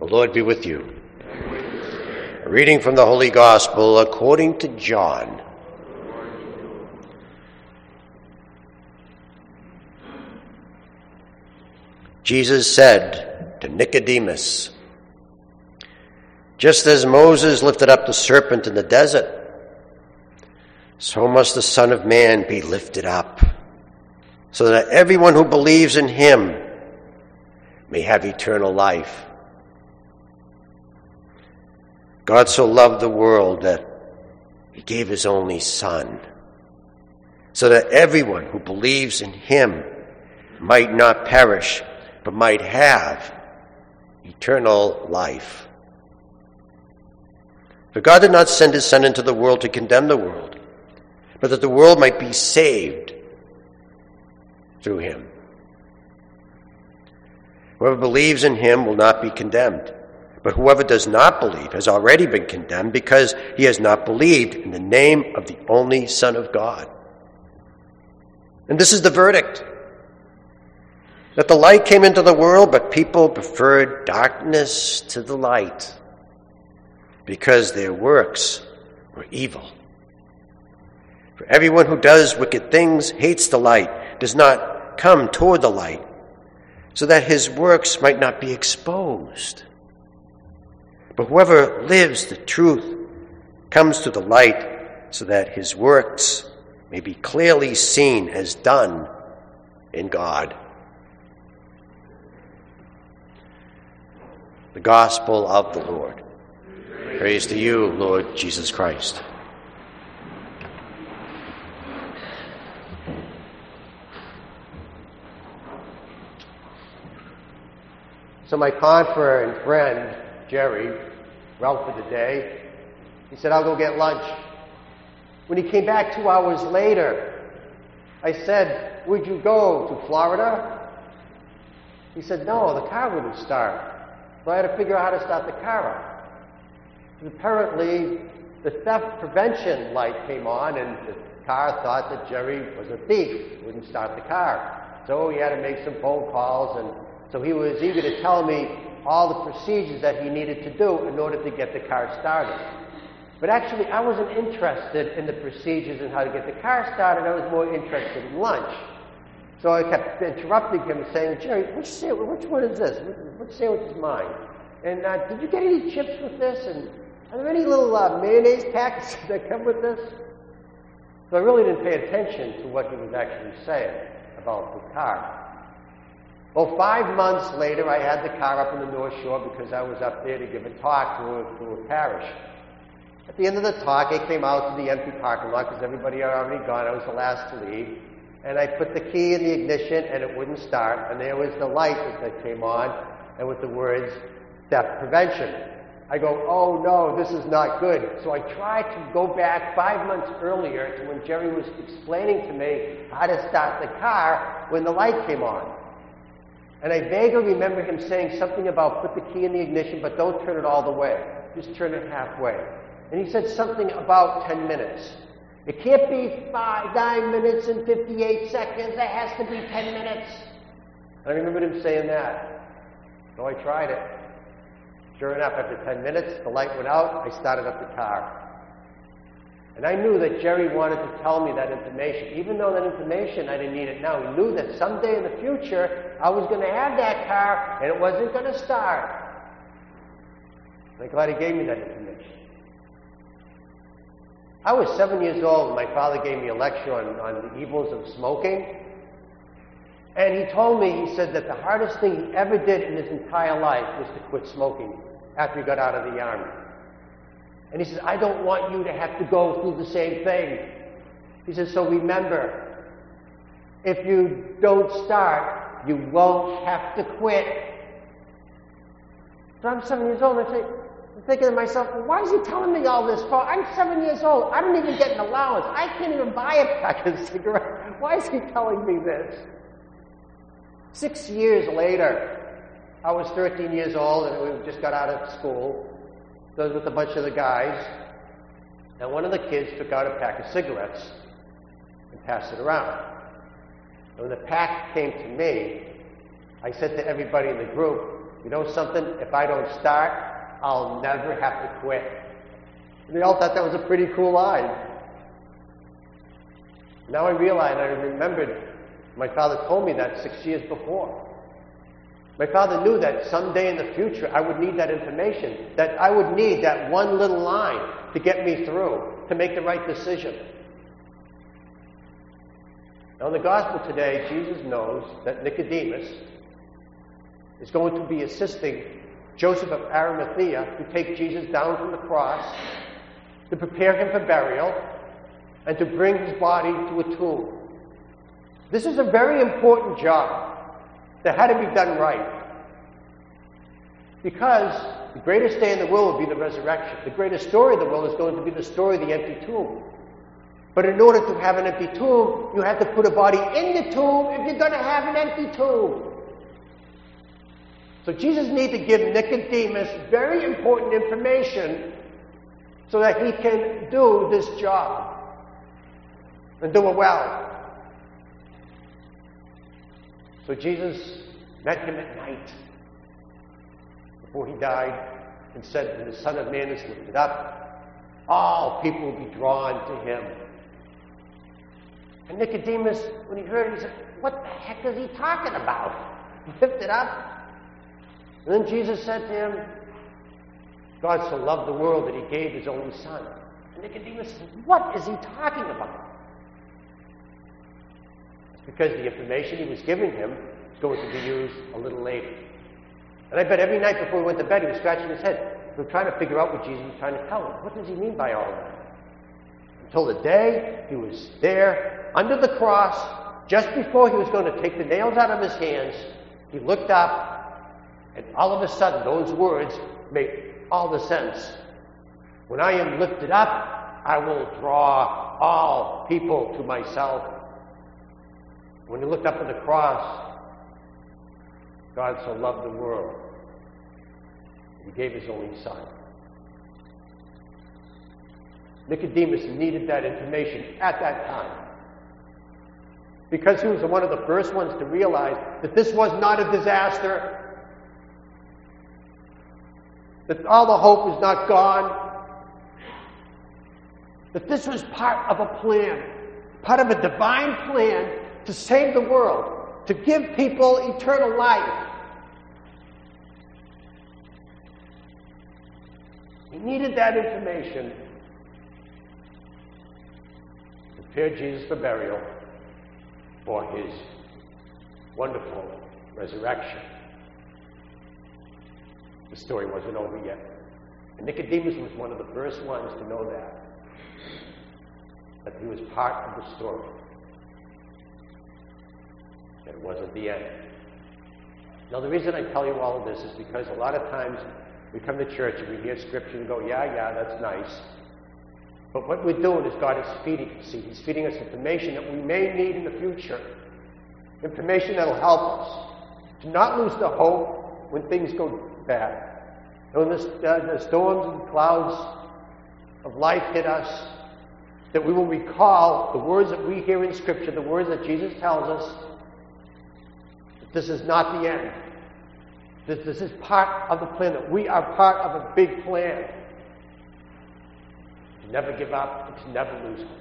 The Lord be with you. And with your spirit. A reading from the Holy Gospel according to John. Jesus said to Nicodemus, "Just as Moses lifted up the serpent in the desert, so must the Son of Man be lifted up, so that everyone who believes in him may have eternal life. God so loved the world that he gave his only Son, so that everyone who believes in him might not perish, but might have eternal life. For God did not send his Son into the world to condemn the world, but that the world might be saved through him. Whoever believes in him will not be condemned. But whoever does not believe has already been condemned, because he has not believed in the name of the only Son of God. And this is the verdict, that the light came into the world, but people preferred darkness to the light, because their works were evil. For everyone who does wicked things hates the light, does not come toward the light, so that his works might not be exposed. But whoever lives the truth comes to the light, so that his works may be clearly seen as done in God." The Gospel of the Lord. Praise to you, Lord Jesus Christ. So my confer and friend, Jerry, Ralph for the day, he said, "I'll go get lunch." When he came back 2 hours later, I said, "Would you go to Florida?" He said, "No, the car wouldn't start." So I had to figure out how to start the car up. And apparently, the theft prevention light came on, and the car thought that Jerry was a thief, wouldn't start the car. So he had to make some phone calls, and so he was eager to tell me all the procedures that he needed to do in order to get the car started. But actually, I wasn't interested in the procedures and how to get the car started. I was more interested in lunch. So I kept interrupting him and saying, "Jerry, which one is this? Which sandwich is mine? And did you get any chips with this? And are there any little mayonnaise packets that come with this?" So I really didn't pay attention to what he was actually saying about the car. Well, 5 months later, I had the car up in the North Shore because I was up there to give a talk to a parish. At the end of the talk, I came out to the empty parking lot because everybody had already gone. I was the last to leave. And I put the key in the ignition, and it wouldn't start. And there was the light that came on, and with the words, "Theft Prevention." I go, "Oh, no, this is not good." So I tried to go back 5 months earlier to when Jerry was explaining to me how to start the car when the light came on. And I vaguely remember him saying something about put the key in the ignition, but don't turn it all the way. Just turn it halfway. And he said something about 10 minutes. It can't be 9 minutes and 58 seconds. It has to be 10 minutes. I remembered him saying that. So I tried it. Sure enough, after 10 minutes, the light went out. I started up the car. And I knew that Jerry wanted to tell me that information. Even though that information, I didn't need it now. He knew that someday in the future, I was going to have that car, and it wasn't going to start. And I'm glad he gave me that information. I was 7 years old, and my father gave me a lecture on the evils of smoking. And he told me, he said that the hardest thing he ever did in his entire life was to quit smoking after he got out of the army. And he says, "I don't want you to have to go through the same thing." He says, "So remember, if you don't start, you won't have to quit." So I'm 7 years old, and I'm thinking to myself, "Well, why is he telling me all this for? I'm 7 years old. I don't even get an allowance. I can't even buy a pack of cigarettes. Why is he telling me this?" 6 years later, I was 13 years old, and we just got out of school. So I was with a bunch of the guys, and one of the kids took out a pack of cigarettes and passed it around. And when the pack came to me, I said to everybody in the group, You know something? If I don't start, I'll never have to quit. And we all thought that was a pretty cool line. Now I realize, I remembered my father told me that 6 years before. My father knew that someday in the future I would need that information, that I would need that one little line to get me through, to make the right decision. Now in the gospel today, Jesus knows that Nicodemus is going to be assisting Joseph of Arimathea to take Jesus down from the cross, to prepare him for burial, and to bring his body to a tomb. This is a very important job that had to be done right, because the greatest day in the world will be the resurrection. The greatest story of the world is going to be the story of the empty tomb. But in order to have an empty tomb, you have to put a body in the tomb if you're going to have an empty tomb. So Jesus needed to give Nicodemus very important information so that he can do this job and do it well. So Jesus met him at night before he died and said, "When the Son of Man is lifted up, all people will be drawn to him." And Nicodemus, when he heard it, he said, "What the heck is he talking about? Lifted up?" And then Jesus said to him, "God so loved the world that he gave his only Son." And Nicodemus said, "What is he talking about?" Because the information he was giving him is going to be used a little later. And I bet every night before he went to bed, he was scratching his head. He was trying to figure out what Jesus was trying to tell him. What does he mean by all that? Until the day he was there under the cross, just before he was going to take the nails out of his hands, he looked up, and all of a sudden those words made all the sense. "When I am lifted up, I will draw all people to myself." When he looked up at the cross, God so loved the world, he gave his only Son. Nicodemus needed that information at that time, because he was one of the first ones to realize that this was not a disaster, that all the hope was not gone, that this was part of a plan, part of a divine plan to save the world, to give people eternal life. He needed that information to prepare Jesus for burial, for his wonderful resurrection. The story wasn't over yet. And Nicodemus was one of the first ones to know that he was part of the story. It wasn't the end. Now, the reason I tell you all of this is because a lot of times we come to church and we hear scripture and go, yeah, that's nice. But what we're doing is God is feeding us. See, he's feeding us information that we may need in the future, information that will help us to not lose the hope when things go bad. When the storms and clouds of life hit us, that we will recall the words that we hear in scripture, the words that Jesus tells us. This is not the end. This is part of the plan. That we are part of a big plan. To never give up and to never lose hope.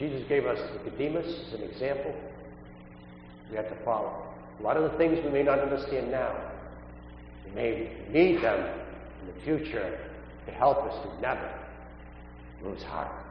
Jesus gave us Nicodemus as an example. We have to follow. A lot of the things we may not understand now, we may need them in the future to help us to never lose heart.